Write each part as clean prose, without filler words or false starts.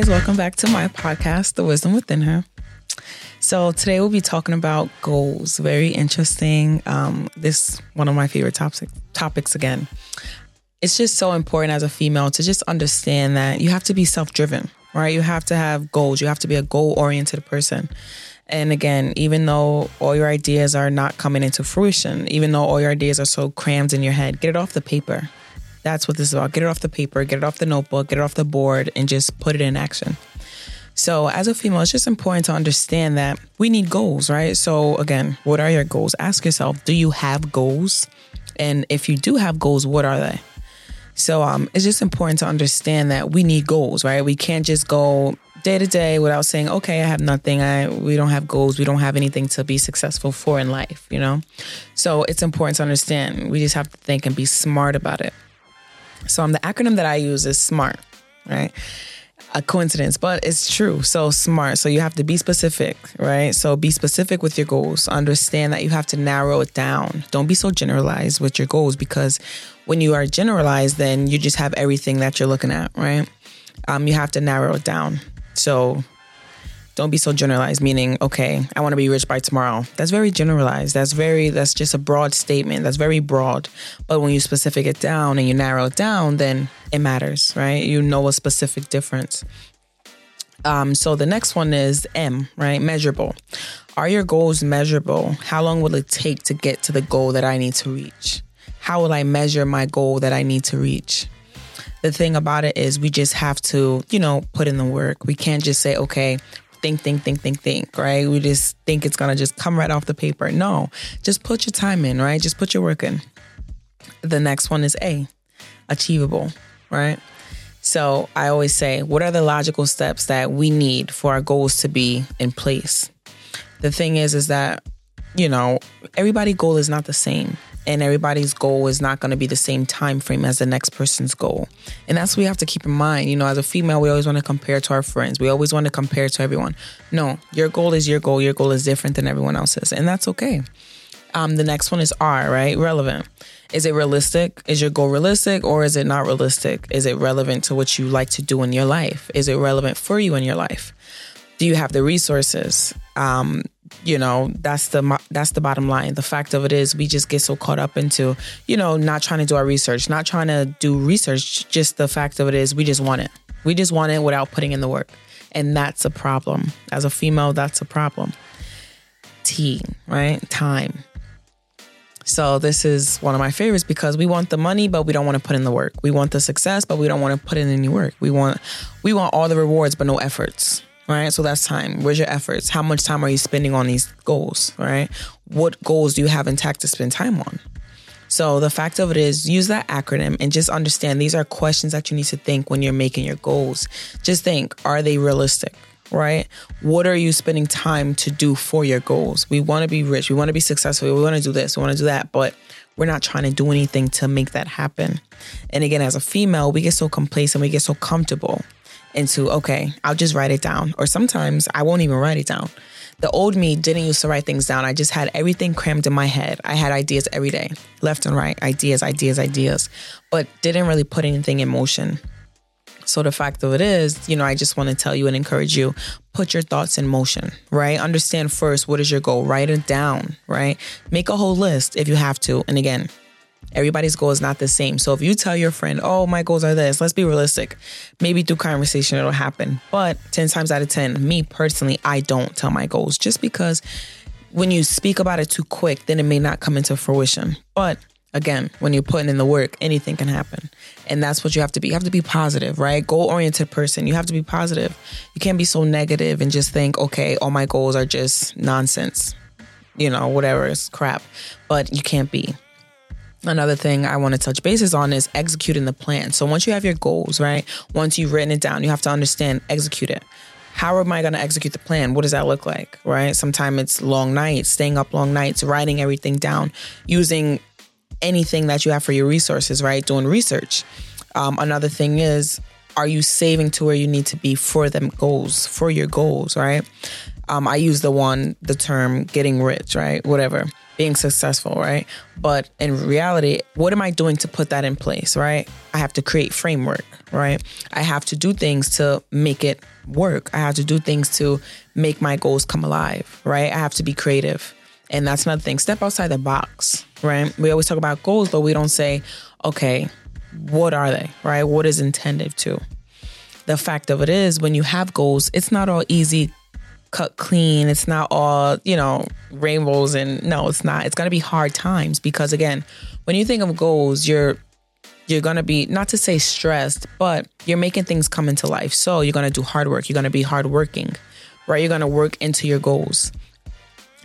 guys, welcome back to my podcast, The Wisdom Within Her. So today we'll be talking about goals. Very interesting. This one of my favorite topics again. It's just so important as a female to just understand that you have to be self-driven, right? You have to have goals. You have to be a goal-oriented person. And again, even though all your ideas are not coming into fruition, even though all your ideas are so crammed in your head, get it off the paper. That's what this is about. Get it off the paper, get it off the notebook, get it off the board, and just put it in action. So as a female, it's just important to understand that we need goals, right? So again, what are your goals? Ask yourself, do you have goals? And if you do have goals, what are they? So it's just important to understand that we need goals, right? We can't just go day to day without saying, okay, I have nothing. We don't have goals. We don't have anything to be successful for in life, you know? So it's important to understand. We just have to think and be smart about it. So the acronym that I use is SMART, right? A coincidence, but it's true. So SMART. So you have to be specific, right? So be specific with your goals. Understand that you have to narrow it down. Don't be so generalized with your goals, because when you are generalized, then you just have everything that you're looking at, right? You have to narrow it down. So don't be so generalized, meaning, okay, I want to be rich by tomorrow. That's very generalized. That's just a broad statement. That's very broad. But when you specific it down and you narrow it down, then it matters, right? You know a specific difference. So the next one is M, right? Measurable. Are your goals measurable? How long will it take to get to the goal that I need to reach? How will I measure my goal that I need to reach? The thing about it is we just have to, put in the work. We can't just say, okay, think, right? We just think it's going to just come right off the paper. No, just put your time in, right? Just put your work in. The next one is A, achievable, right? So I always say, what are the logical steps that we need for our goals to be in place? The thing is that, everybody's goal is not the same. And everybody's goal is not going to be the same time frame as the next person's goal. And that's what we have to keep in mind. As a female, we always want to compare to our friends. We always want to compare to everyone. No, your goal is your goal. Your goal is different than everyone else's. And that's okay. The next one is R, right? Relevant. Is it realistic? Is your goal realistic or is it not realistic? Is it relevant to what you like to do in your life? Is it relevant for you in your life? Do you have the resources? That's the bottom line. The fact of it is we just get so caught up into, not trying to do our research, Just the fact of it is we just want it. We just want it without putting in the work. And that's a problem. As a female, that's a problem. T, right? Time. So this is one of my favorites because we want the money, but we don't want to put in the work. We want the success, but we don't want to put in any work. We want all the rewards, but no efforts. Right? So that's time. Where's your efforts? How much time are you spending on these goals? Right? What goals do you have intact to spend time on? So the fact of it is use that acronym and just understand these are questions that you need to think when you're making your goals. Just think, are they realistic? Right? What are you spending time to do for your goals? We want to be rich. We want to be successful. We want to do this. We want to do that. But we're not trying to do anything to make that happen. And again, as a female, we get so complacent. We get so comfortable. Into, okay, I'll just write it down. Or sometimes I won't even write it down. The old me didn't used to write things down. I just had everything crammed in my head. I had ideas every day, left and right, ideas, but didn't really put anything in motion. So the fact of it is, I just want to tell you and encourage you, put your thoughts in motion, right? Understand first, what is your goal? Write it down, right? Make a whole list if you have to. And again, everybody's goal is not the same. So if you tell your friend, oh, my goals are this, let's be realistic. Maybe through conversation, it'll happen. But 10 times out of 10, me personally, I don't tell my goals just because when you speak about it too quick, then it may not come into fruition. But again, when you're putting in the work, anything can happen. And that's what you have to be. You have to be positive, right? Goal-oriented person. You have to be positive. You can't be so negative and just think, okay, all my goals are just nonsense. Whatever is crap. But you can't be. Another thing I want to touch bases on is executing the plan. So once you have your goals, right? Once you've written it down, you have to understand, execute it. How am I going to execute the plan? What does that look like, right? Sometimes it's long nights, staying up long nights, writing everything down, using anything that you have for your resources, right? Doing research. Another thing is, are you saving to where you need to be for them goals, for your goals, right? I use the term getting rich, right? Whatever. being successful, right? But in reality, what am I doing to put that in place, right? I have to create framework, right? I have to do things to make it work. I have to do things to make my goals come alive, right? I have to be creative. And that's another thing. Step outside the box, right? We always talk about goals, but we don't say, okay, what are they, right? What is intended to? The fact of it is, when you have goals, it's not all easy, cut clean. It's not all, you know, rainbows and no, it's not. It's going to be hard times because, again, when you think of goals, you're going to be, not to say stressed, but you're making things come into life. So you're going to do hard work. You're going to be hardworking, right? You're going to work into your goals.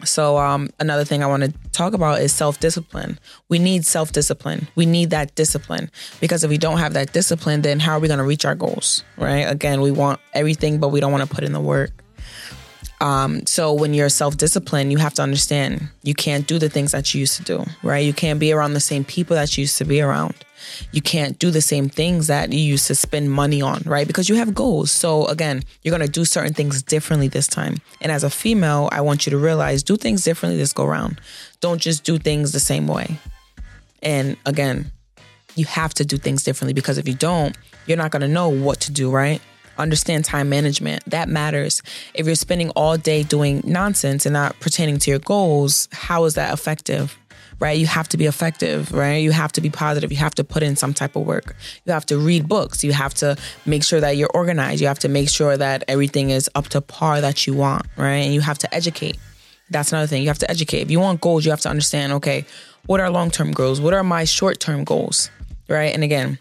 So another thing I want to talk about is self-discipline. We need self-discipline. We need that discipline, because if we don't have that discipline, then how are we going to reach our goals, right? Again, we want everything, but we don't want to put in the work. So when you're self-disciplined, you have to understand you can't do the things that you used to do, right? You can't be around the same people that you used to be around. You can't do the same things that you used to spend money on, right? Because you have goals. So again, you're going to do certain things differently this time. And as a female, I want you to realize, do things differently this go around. Don't just do things the same way. And again, you have to do things differently, because if you don't, you're not going to know what to do, right? Understand time management. That matters. If you're spending all day doing nonsense and not pertaining to your goals, how is that effective, right? You have to be effective, right? You have to be positive. You have to put in some type of work. You have to read books. You have to make sure that you're organized. You have to make sure that everything is up to par that you want, right? And you have to educate. That's another thing. You have to educate. If you want goals, you have to understand, okay, what are long-term goals? What are my short-term goals, right? And again,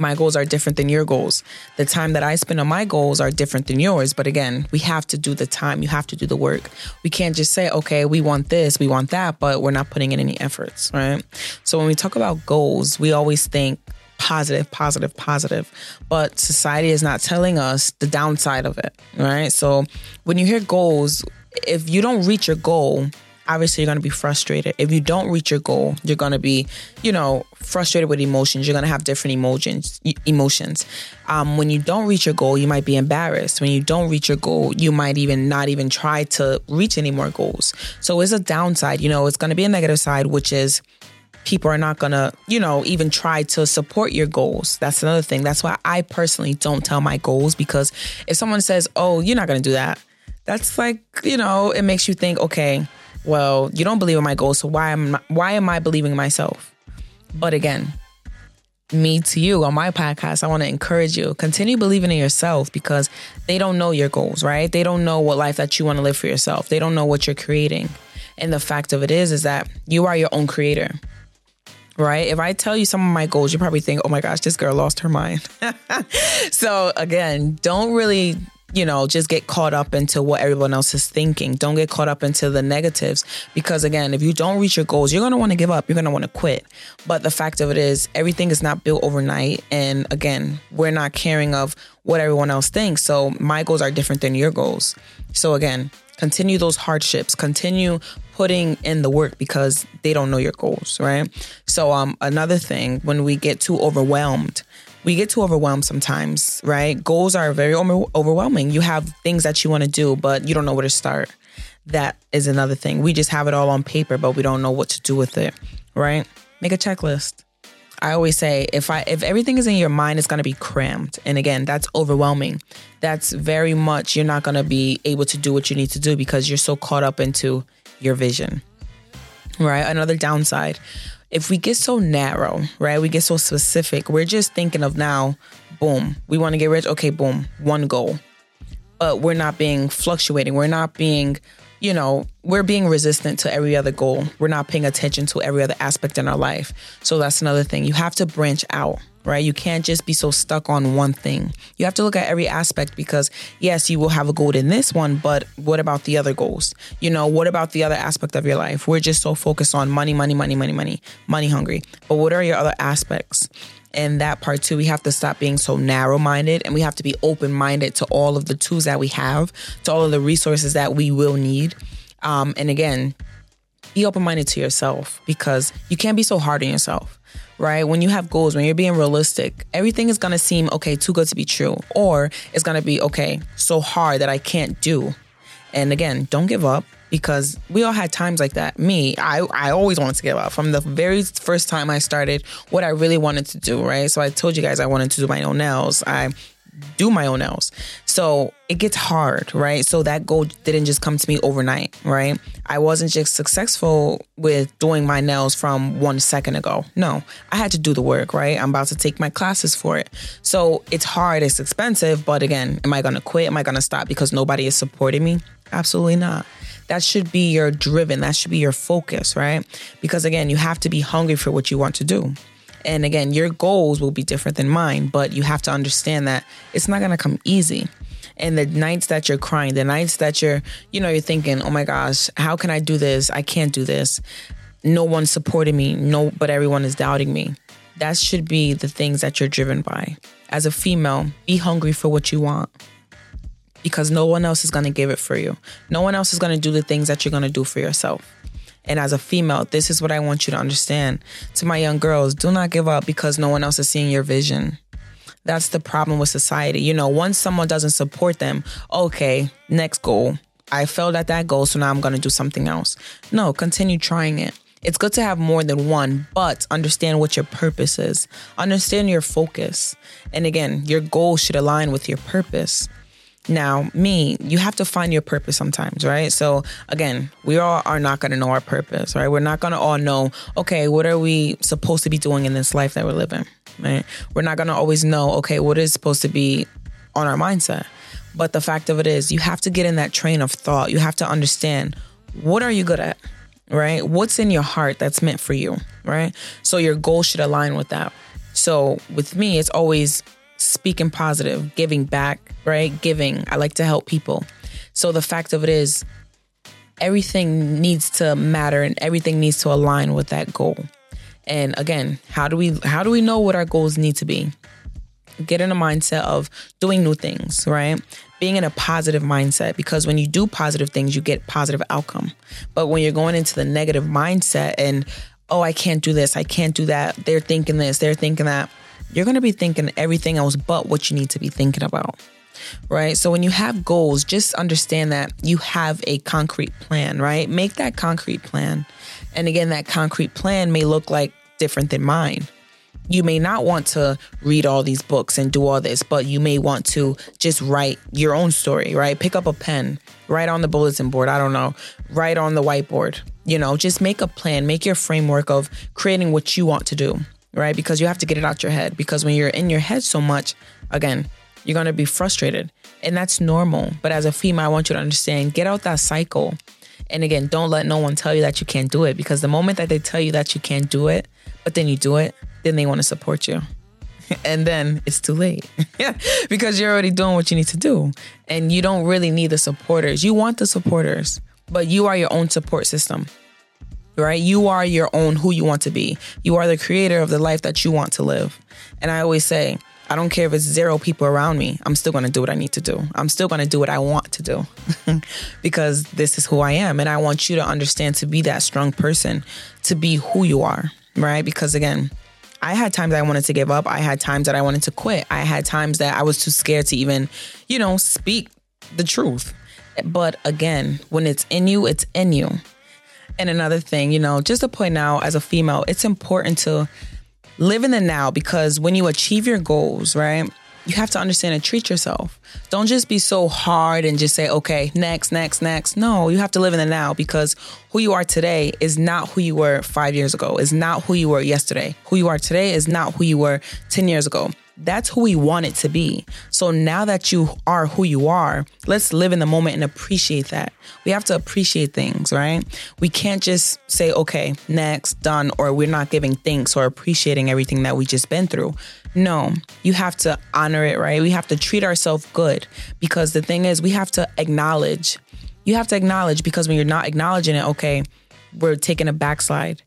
my goals are different than your goals. The time that I spend on my goals are different than yours. But again, we have to do the time. You have to do the work. We can't just say, okay, we want this, we want that, but we're not putting in any efforts, right? So when we talk about goals, we always think positive, positive, positive. But society is not telling us the downside of it, right? So when you hear goals, if you don't reach your goal, obviously, you're going to be frustrated. If you don't reach your goal, you're going to be, you know, frustrated with emotions. You're going to have different emotions. When you don't reach your goal, you might be embarrassed. When you don't reach your goal, you might even not even try to reach any more goals. So it's a downside. You know, it's going to be a negative side, which is people are not going to, you know, even try to support your goals. That's another thing. That's why I personally don't tell my goals, because if someone says, oh, you're not going to do that, that's like, you know, it makes you think, okay, well, you don't believe in my goals, so why am I believing in myself? But again, me to you on my podcast, I want to encourage you, continue believing in yourself, because they don't know your goals, right? They don't know what life that you want to live for yourself. They don't know what you're creating. And the fact of it is that you are your own creator, right? If I tell you some of my goals, you probably think, oh my gosh, this girl lost her mind. So again, don't really, you know, just get caught up into what everyone else is thinking. Don't get caught up into the negatives, because again, if you don't reach your goals, you're going to want to give up. You're going to want to quit. But the fact of it is, everything is not built overnight. And again, we're not caring of what everyone else thinks. So my goals are different than your goals. So again, continue those hardships, continue putting in the work, because they don't know your goals, right? So another thing, when we get too overwhelmed, we get too overwhelmed sometimes, right? Goals are very overwhelming. You have things that you want to do, but you don't know where to start. That is another thing. We just have it all on paper, but we don't know what to do with it, right? Make a checklist. I always say, if everything is in your mind, it's going to be crammed. And again, that's overwhelming. That's very much, you're not going to be able to do what you need to do, because you're so caught up into your vision, right? Another downside. If we get so narrow, right, we get so specific, we're just thinking of now, boom, we want to get rich. Okay, boom, one goal. But we're not being fluctuating. We're not being, you know, we're being resistant to every other goal. We're not paying attention to every other aspect in our life. So that's another thing. You have to branch out, right? You can't just be so stuck on one thing. You have to look at every aspect, because yes, you will have a goal in this one, but what about the other goals? You know, what about the other aspect of your life? We're just so focused on money hungry. But what are your other aspects? And that part too, we have to stop being so narrow-minded, and we have to be open-minded to all of the tools that we have, to all of the resources that we will need. And again, be open-minded to yourself, because you can't be so hard on yourself, right? When you have goals, when you're being realistic, everything is going to seem, okay, too good to be true, or it's going to be, okay, so hard that I can't do. And again, don't give up, because we all had times like that. Me, I always wanted to give up. From the very first time I started what I really wanted to do, right? So I told you guys I wanted to do my own nails. I do my own nails. So it gets hard, right? So that goal didn't just come to me overnight, right? I wasn't just successful with doing my nails from 1 second ago. No, I had to do the work, right? I'm about to take my classes for it. So it's hard, it's expensive, but again, am I going to quit? Am I going to stop because nobody is supporting me? Absolutely not. That should be your driven. That should be your focus, right? Because again, you have to be hungry for what you want to do. And again, your goals will be different than mine, but you have to understand that it's not going to come easy. And the nights that you're crying, the nights that you're thinking, oh my gosh, how can I do this? I can't do this. No one's supporting me. No, but everyone is doubting me. That should be the things that you're driven by. As a female, be hungry for what you want, because no one else is going to give it for you. No one else is going to do the things that you're going to do for yourself. And as a female, this is what I want you to understand. To my young girls, do not give up because no one else is seeing your vision. That's the problem with society. You know, once someone doesn't support them, okay, next goal. I failed at that goal, so now I'm going to do something else. No, continue trying it. It's good to have more than one, but understand what your purpose is. Understand your focus. And again, your goal should align with your purpose. Now, me, you have to find your purpose sometimes, right? So again, we all are not going to know our purpose, right? We're not going to all know, okay, what are we supposed to be doing in this life that we're living, right? We're not going to always know, okay, what is supposed to be on our mindset. But the fact of it is, you have to get in that train of thought. You have to understand, what are you good at, right? What's in your heart that's meant for you, right? So your goal should align with that. So with me, it's always speaking positive, giving back, right? Giving. I like to help people. So the fact of it is, everything needs to matter and everything needs to align with that goal. And again, how do we know what our goals need to be? Get in a mindset of doing new things, right? Being in a positive mindset, because when you do positive things, you get positive outcome. But when you're going into the negative mindset and, oh, I can't do this, I can't do that, they're thinking this, they're thinking that, you're going to be thinking everything else but what you need to be thinking about, right? So when you have goals, just understand that you have a concrete plan, right? Make that concrete plan. And again, that concrete plan may look like different than mine. You may not want to read all these books and do all this, but you may want to just write your own story, right? Pick up a pen, write on the bulletin board, I don't know, write on the whiteboard, you know, just make a plan, make your framework of creating what you want to do. Right? Because you have to get it out your head, because when you're in your head so much, again, you're going to be frustrated, and that's normal. But as a female, I want you to understand, get out that cycle. And again, don't let no one tell you that you can't do it, because the moment that they tell you that you can't do it, but then you do it, then they want to support you. And then it's too late because you're already doing what you need to do, and you don't really need the supporters. You want the supporters, but you are your own support system. Right? You are your own who you want to be. You are the creator of the life that you want to live. And I always say, I don't care if it's 0 people around me. I'm still going to do what I need to do. I'm still going to do what I want to do because this is who I am. And I want you to understand, to be that strong person, to be who you are. Right? Because again, I had times I wanted to give up. I had times that I wanted to quit. I had times that I was too scared to even, you know, speak the truth. But again, when it's in you, it's in you. And another thing, you know, just to point out, as a female, it's important to live in the now, because when you achieve your goals, right, you have to understand and treat yourself. Don't just be so hard and just say, okay, next. No, you have to live in the now, because who you are today is not who you were 5 years ago, is not who you were yesterday. Who you are today is not who you were 10 years ago. That's who we want it to be. So now that you are who you are, let's live in the moment and appreciate that. We have to appreciate things, right? We can't just say, okay, next, done, or we're not giving thanks or appreciating everything that we just been through. No, you have to honor it, right? We have to treat ourselves good, because the thing is, we have to acknowledge. You have to acknowledge, because when you're not acknowledging it, okay, we're taking a backslide.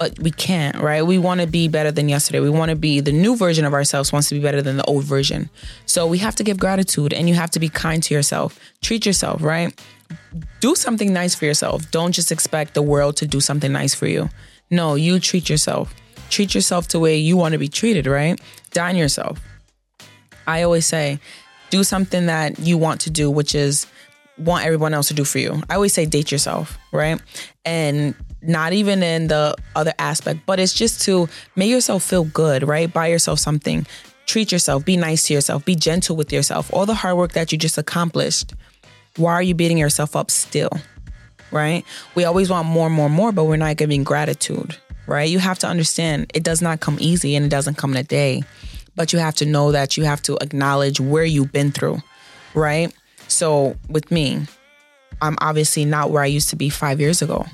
But we can't, right? We want to be better than yesterday. We want to be, the new version of ourselves wants to be better than the old version. So we have to give gratitude, and you have to be kind to yourself. Treat yourself, right? Do something nice for yourself. Don't just expect the world to do something nice for you. No, you treat yourself. Treat yourself the way you want to be treated, right? Dine yourself. I always say, do something that you want to do, which is want everyone else to do for you. I always say date yourself, right? And not even in the other aspect, but it's just to make yourself feel good, right? Buy yourself something, treat yourself, be nice to yourself, be gentle with yourself. All the hard work that you just accomplished, why are you beating yourself up still, right? We always want more, but we're not giving gratitude, right? You have to understand it does not come easy and it doesn't come in a day, but you have to know that you have to acknowledge where you've been through, right? So with me, I'm obviously not where I used to be 5 years ago,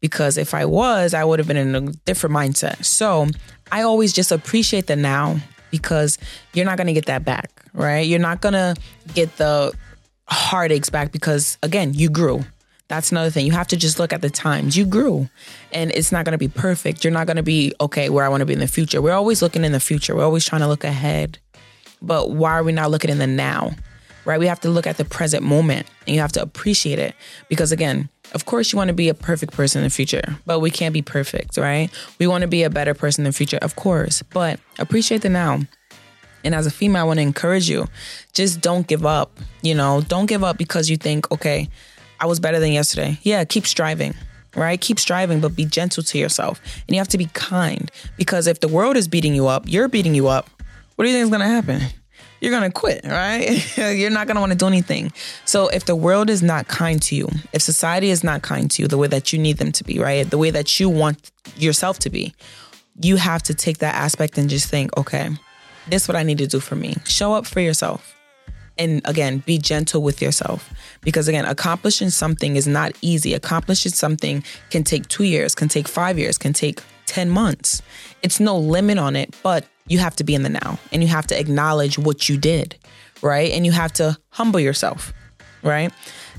because if I was, I would have been in a different mindset. So I always just appreciate the now, because you're not going to get that back, right? You're not going to get the heartaches back because, again, you grew. That's another thing. You have to just look at the times. You grew, and it's not going to be perfect. You're not going to be, okay, where I want to be in the future. We're always looking in the future. We're always trying to look ahead. But why are we not looking in the now? Right? We have to look at the present moment, and you have to appreciate it. Because again, of course you want to be a perfect person in the future, but we can't be perfect, right? We want to be a better person in the future, of course, but appreciate the now. And as a female, I want to encourage you, just don't give up, you know? Don't give up because you think, okay, I was better than yesterday. Yeah, keep striving, right? Keep striving, but be gentle to yourself. And you have to be kind, because if the world is beating you up, you're beating you up, what do you think is going to happen? You're going to quit, right? You're not going to want to do anything. So if the world is not kind to you, if society is not kind to you the way that you need them to be, right? The way that you want yourself to be, you have to take that aspect and just think, okay, this is what I need to do for me. Show up for yourself. And again, be gentle with yourself, because again, accomplishing something is not easy. Accomplishing something can take 2 years, can take 5 years, can take 10 months. It's no limit on it, but you have to be in the now, and you have to acknowledge what you did, right? And you have to humble yourself, right?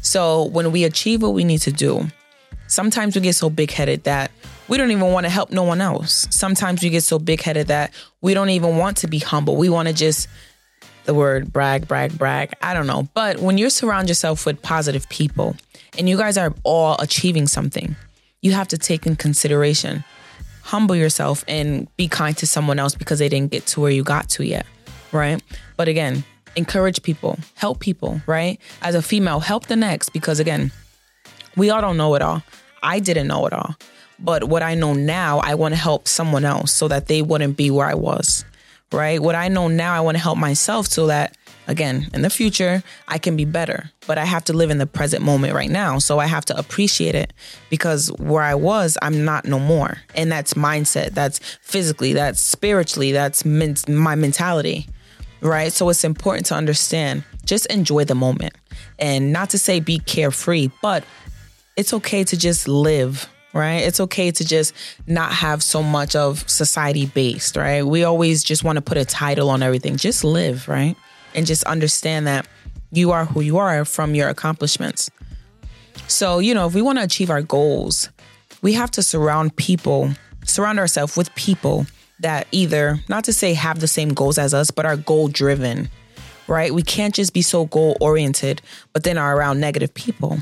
So when we achieve what we need to do, sometimes we get so big-headed that we don't even want to help no one else. Sometimes we get so big-headed that we don't even want to be humble. We want to just, the word brag, I don't know. But when you surround yourself with positive people and you guys are all achieving something, you have to take in consideration, humble yourself, and be kind to someone else because they didn't get to where you got to yet, right? But again, encourage people, help people, right? As a female, help the next, because again, we all don't know it all. I didn't know it all. But what I know now, I want to help someone else so that they wouldn't be where I was, right? What I know now, I want to help myself so that, again, in the future, I can be better. But I have to live in the present moment right now. So I have to appreciate it, because where I was, I'm not no more. And that's mindset. That's physically. That's spiritually. That's my mentality, right? So it's important to understand, just enjoy the moment. And not to say be carefree, but it's okay to just live, right? It's okay to just not have so much of society based, right? We always just want to put a title on everything. Just live, right? And just understand that you are who you are from your accomplishments. So, you know, if we want to achieve our goals, we have to surround ourselves with people that either, not to say have the same goals as us, but are goal driven, right? We can't just be so goal oriented, but then are around negative people.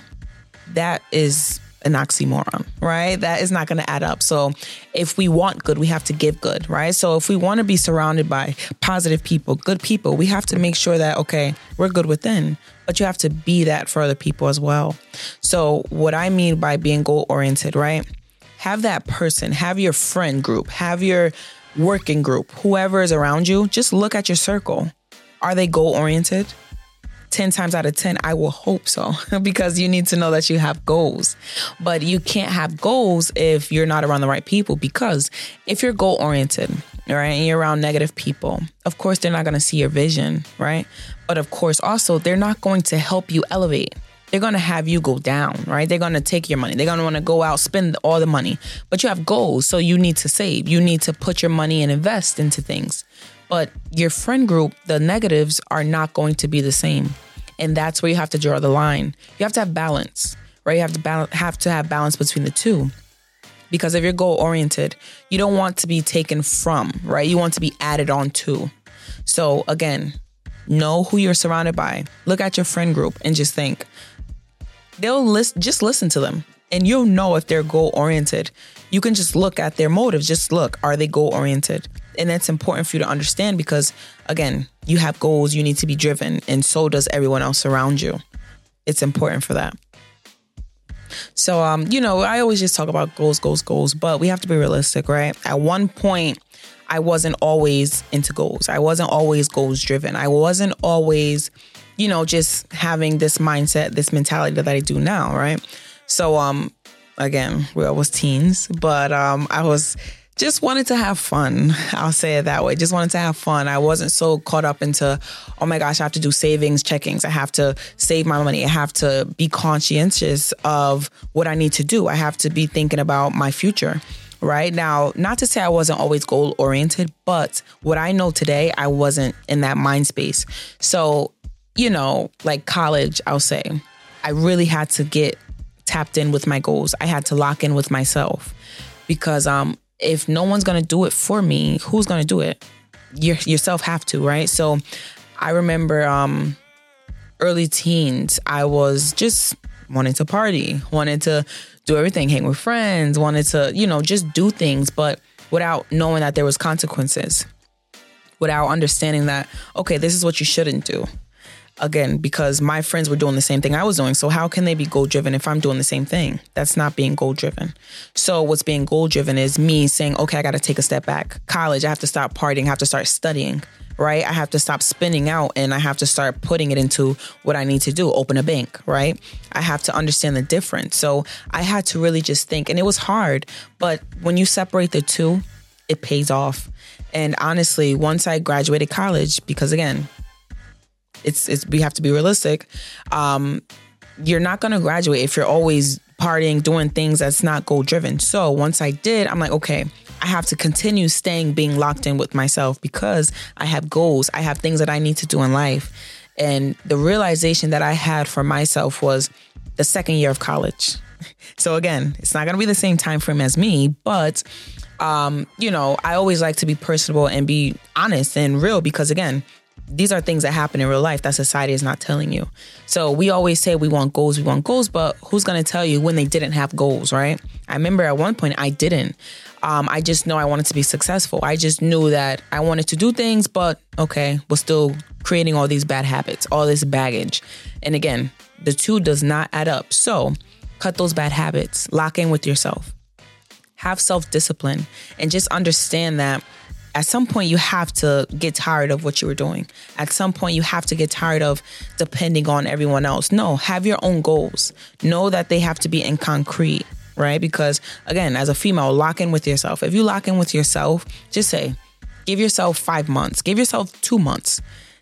That is an oxymoron, right? That is not going to add up. So if we want good, we have to give good, right? So if we want to be surrounded by positive people, good people, we have to make sure that, okay, we're good within, but you have to be that for other people as well. So what I mean by being goal-oriented, right? Have that person, have your friend group, have your working group, whoever is around you, just look at your circle. Are they goal-oriented? 10 times out of 10, I will hope so, because you need to know that you have goals. But you can't have goals if you're not around the right people, because if you're goal-oriented, right, and you're around negative people, of course, they're not going to see your vision, right? But of course, also, they're not going to help you elevate. They're going to have you go down, right? They're going to take your money. They're going to want to go out, spend all the money. But you have goals, so you need to save. You need to put your money and invest into things. But your friend group, the negatives are not going to be the same. And that's where you have to draw the line. You have to have balance, right? You have to have balance between the two. Because if you're goal-oriented, you don't want to be taken from, right? You want to be added on to. So again, know who you're surrounded by. Look at your friend group and just think. Just listen to them. And you'll know if they're goal-oriented. You can just look at their motives. Just look, are they goal-oriented? And that's important for you to understand, because, again, you have goals. You need to be driven. And so does everyone else around you. it's important for that. So, I always just talk about goals, but we have to be realistic, right? At one point, I wasn't always into goals. I wasn't always goals driven. I wasn't always, just having this mindset, this mentality that I do now, right? So, again, we was teens, but I was just wanted to have fun. I'll say it that way. Just wanted to have fun. I wasn't so caught up into, oh my gosh, I have to do savings, checkings. I have to save my money. I have to be conscientious of what I need to do. I have to be thinking about my future. Right now, not to say I wasn't always goal oriented, but what I know today, I wasn't in that mind space. So, like college, I'll say, I really had to get tapped in with my goals. I had to lock in with myself because if no one's going to do it for me, who's going to do it? Yourself have to, right? So I remember early teens, I was just wanting to party, wanted to do everything, hang with friends, wanted to, just do things, but without knowing that there was consequences, without understanding that, okay, this is what you shouldn't do. Again, because my friends were doing the same thing I was doing. So how can they be goal driven if I'm doing the same thing? That's not being goal driven. So what's being goal driven is me saying, okay, I got to take a step back. College, I have to stop partying. I have to start studying, right? I have to stop spinning out and I have to start putting it into what I need to do. Open a bank, right? I have to understand the difference. So I had to really just think, and it was hard, but when you separate the two, it pays off. And honestly, once I graduated college, because again, we have to be realistic. You're not going to graduate if you're always partying, doing things that's not goal driven. So once I did, I'm like, okay, I have to continue being locked in with myself because I have goals. I have things that I need to do in life. And the realization that I had for myself was the second year of college. So again, it's not going to be the same time frame as me, but I always like to be personable and be honest and real because again, these are things that happen in real life that society is not telling you. So we always say we want goals, but who's going to tell you when they didn't have goals, right? I remember at one point I didn't. I just know I wanted to be successful. I just knew that I wanted to do things, but okay, we're still creating all these bad habits, all this baggage. And again, the two does not add up. So cut those bad habits, lock in with yourself, have self-discipline, and just understand that at some point, you have to get tired of what you were doing. At some point, you have to get tired of depending on everyone else. No, have your own goals. Know that they have to be in concrete, right? Because again, as a female, lock in with yourself. If you lock in with yourself, just say, give yourself 5 months, give yourself 2 months.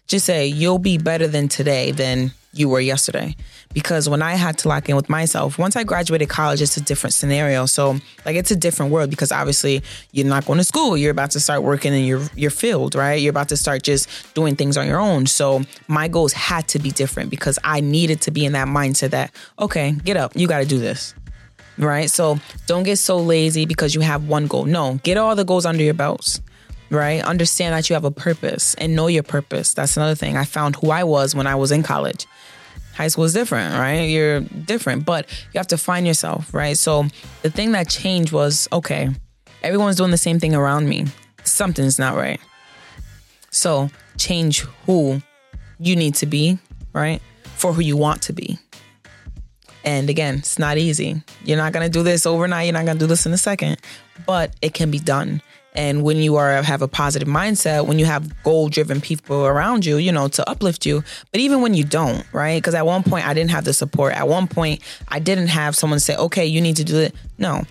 Just say, you'll be better than today than you were yesterday. Because when I had to lock in with myself, once I graduated college, it's a different scenario. So like, it's a different world because obviously you're not going to school. You're about to start working in your field, right? You're about to start just doing things on your own. So my goals had to be different because I needed to be in that mindset that, okay, get up, you got to do this, right? So don't get so lazy because you have one goal. No, get all the goals under your belts. Right? Understand that you have a purpose and know your purpose. That's another thing. I found who I was when I was in college. High school is different, right? You're different, but you have to find yourself, right? So the thing that changed was, okay, everyone's doing the same thing around me. Something's not right. So change who you need to be, right? For who you want to be. And again, it's not easy. You're not going to do this overnight. You're not going to do this in a second, but it can be done. And when you have a positive mindset, when you have goal-driven people around you, to uplift you, but even when you don't, right? Because at one point I didn't have the support. At one point I didn't have someone say, okay, you need to do it. No,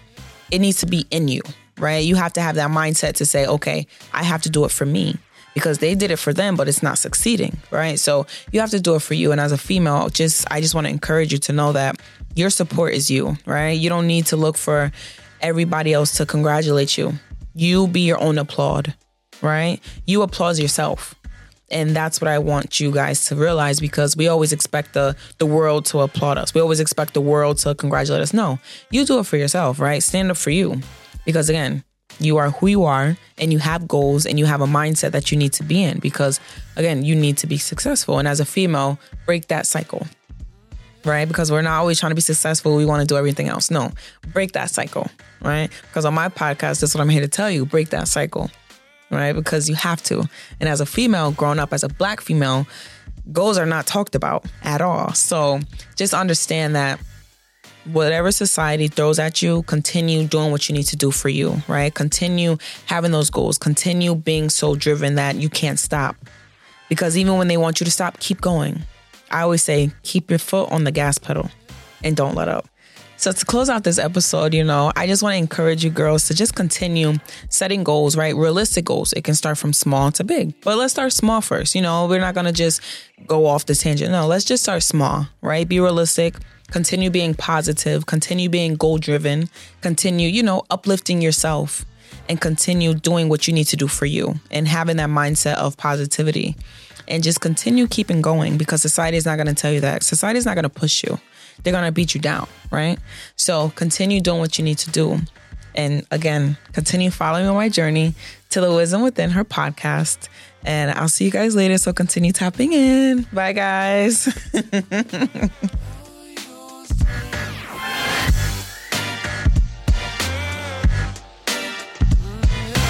it needs to be in you, right? You have to have that mindset to say, okay, I have to do it for me because they did it for them, but it's not succeeding, right? So you have to do it for you. And as a female, I just want to encourage you to know that your support is you, right? You don't need to look for everybody else to congratulate you. You be your own applaud, right? You applaud yourself. And that's what I want you guys to realize because we always expect the world to applaud us. We always expect the world to congratulate us. No, you do it for yourself, right? Stand up for you. Because again, you are who you are and you have goals and you have a mindset that you need to be in because again, you need to be successful. And as a female, break that cycle, right? Because we're not always trying to be successful. We want to do everything else. No, break that cycle, right? Because on my podcast, that's what I'm here to tell you. Break that cycle, right? Because you have to. And as a female, growing up as a Black female, goals are not talked about at all. So just understand that whatever society throws at you, continue doing what you need to do for you, right? Continue having those goals. Continue being so driven that you can't stop. Because even when they want you to stop, keep going. I always say, keep your foot on the gas pedal and don't let up. So to close out this episode, I just want to encourage you girls to just continue setting goals, right? Realistic goals. It can start from small to big, but let's start small first. We're not going to just go off the tangent. No, let's just start small, right? Be realistic. Continue being positive. Continue being goal driven. Continue, uplifting yourself and continue doing what you need to do for you and having that mindset of positivity and just continue keeping going, because society is not going to tell you that. Society is not going to push you. They're going to beat you down, right? So continue doing what you need to do. And again, continue following on my journey to the Wisdom Within Her podcast. And I'll see you guys later. So continue tapping in. Bye, guys.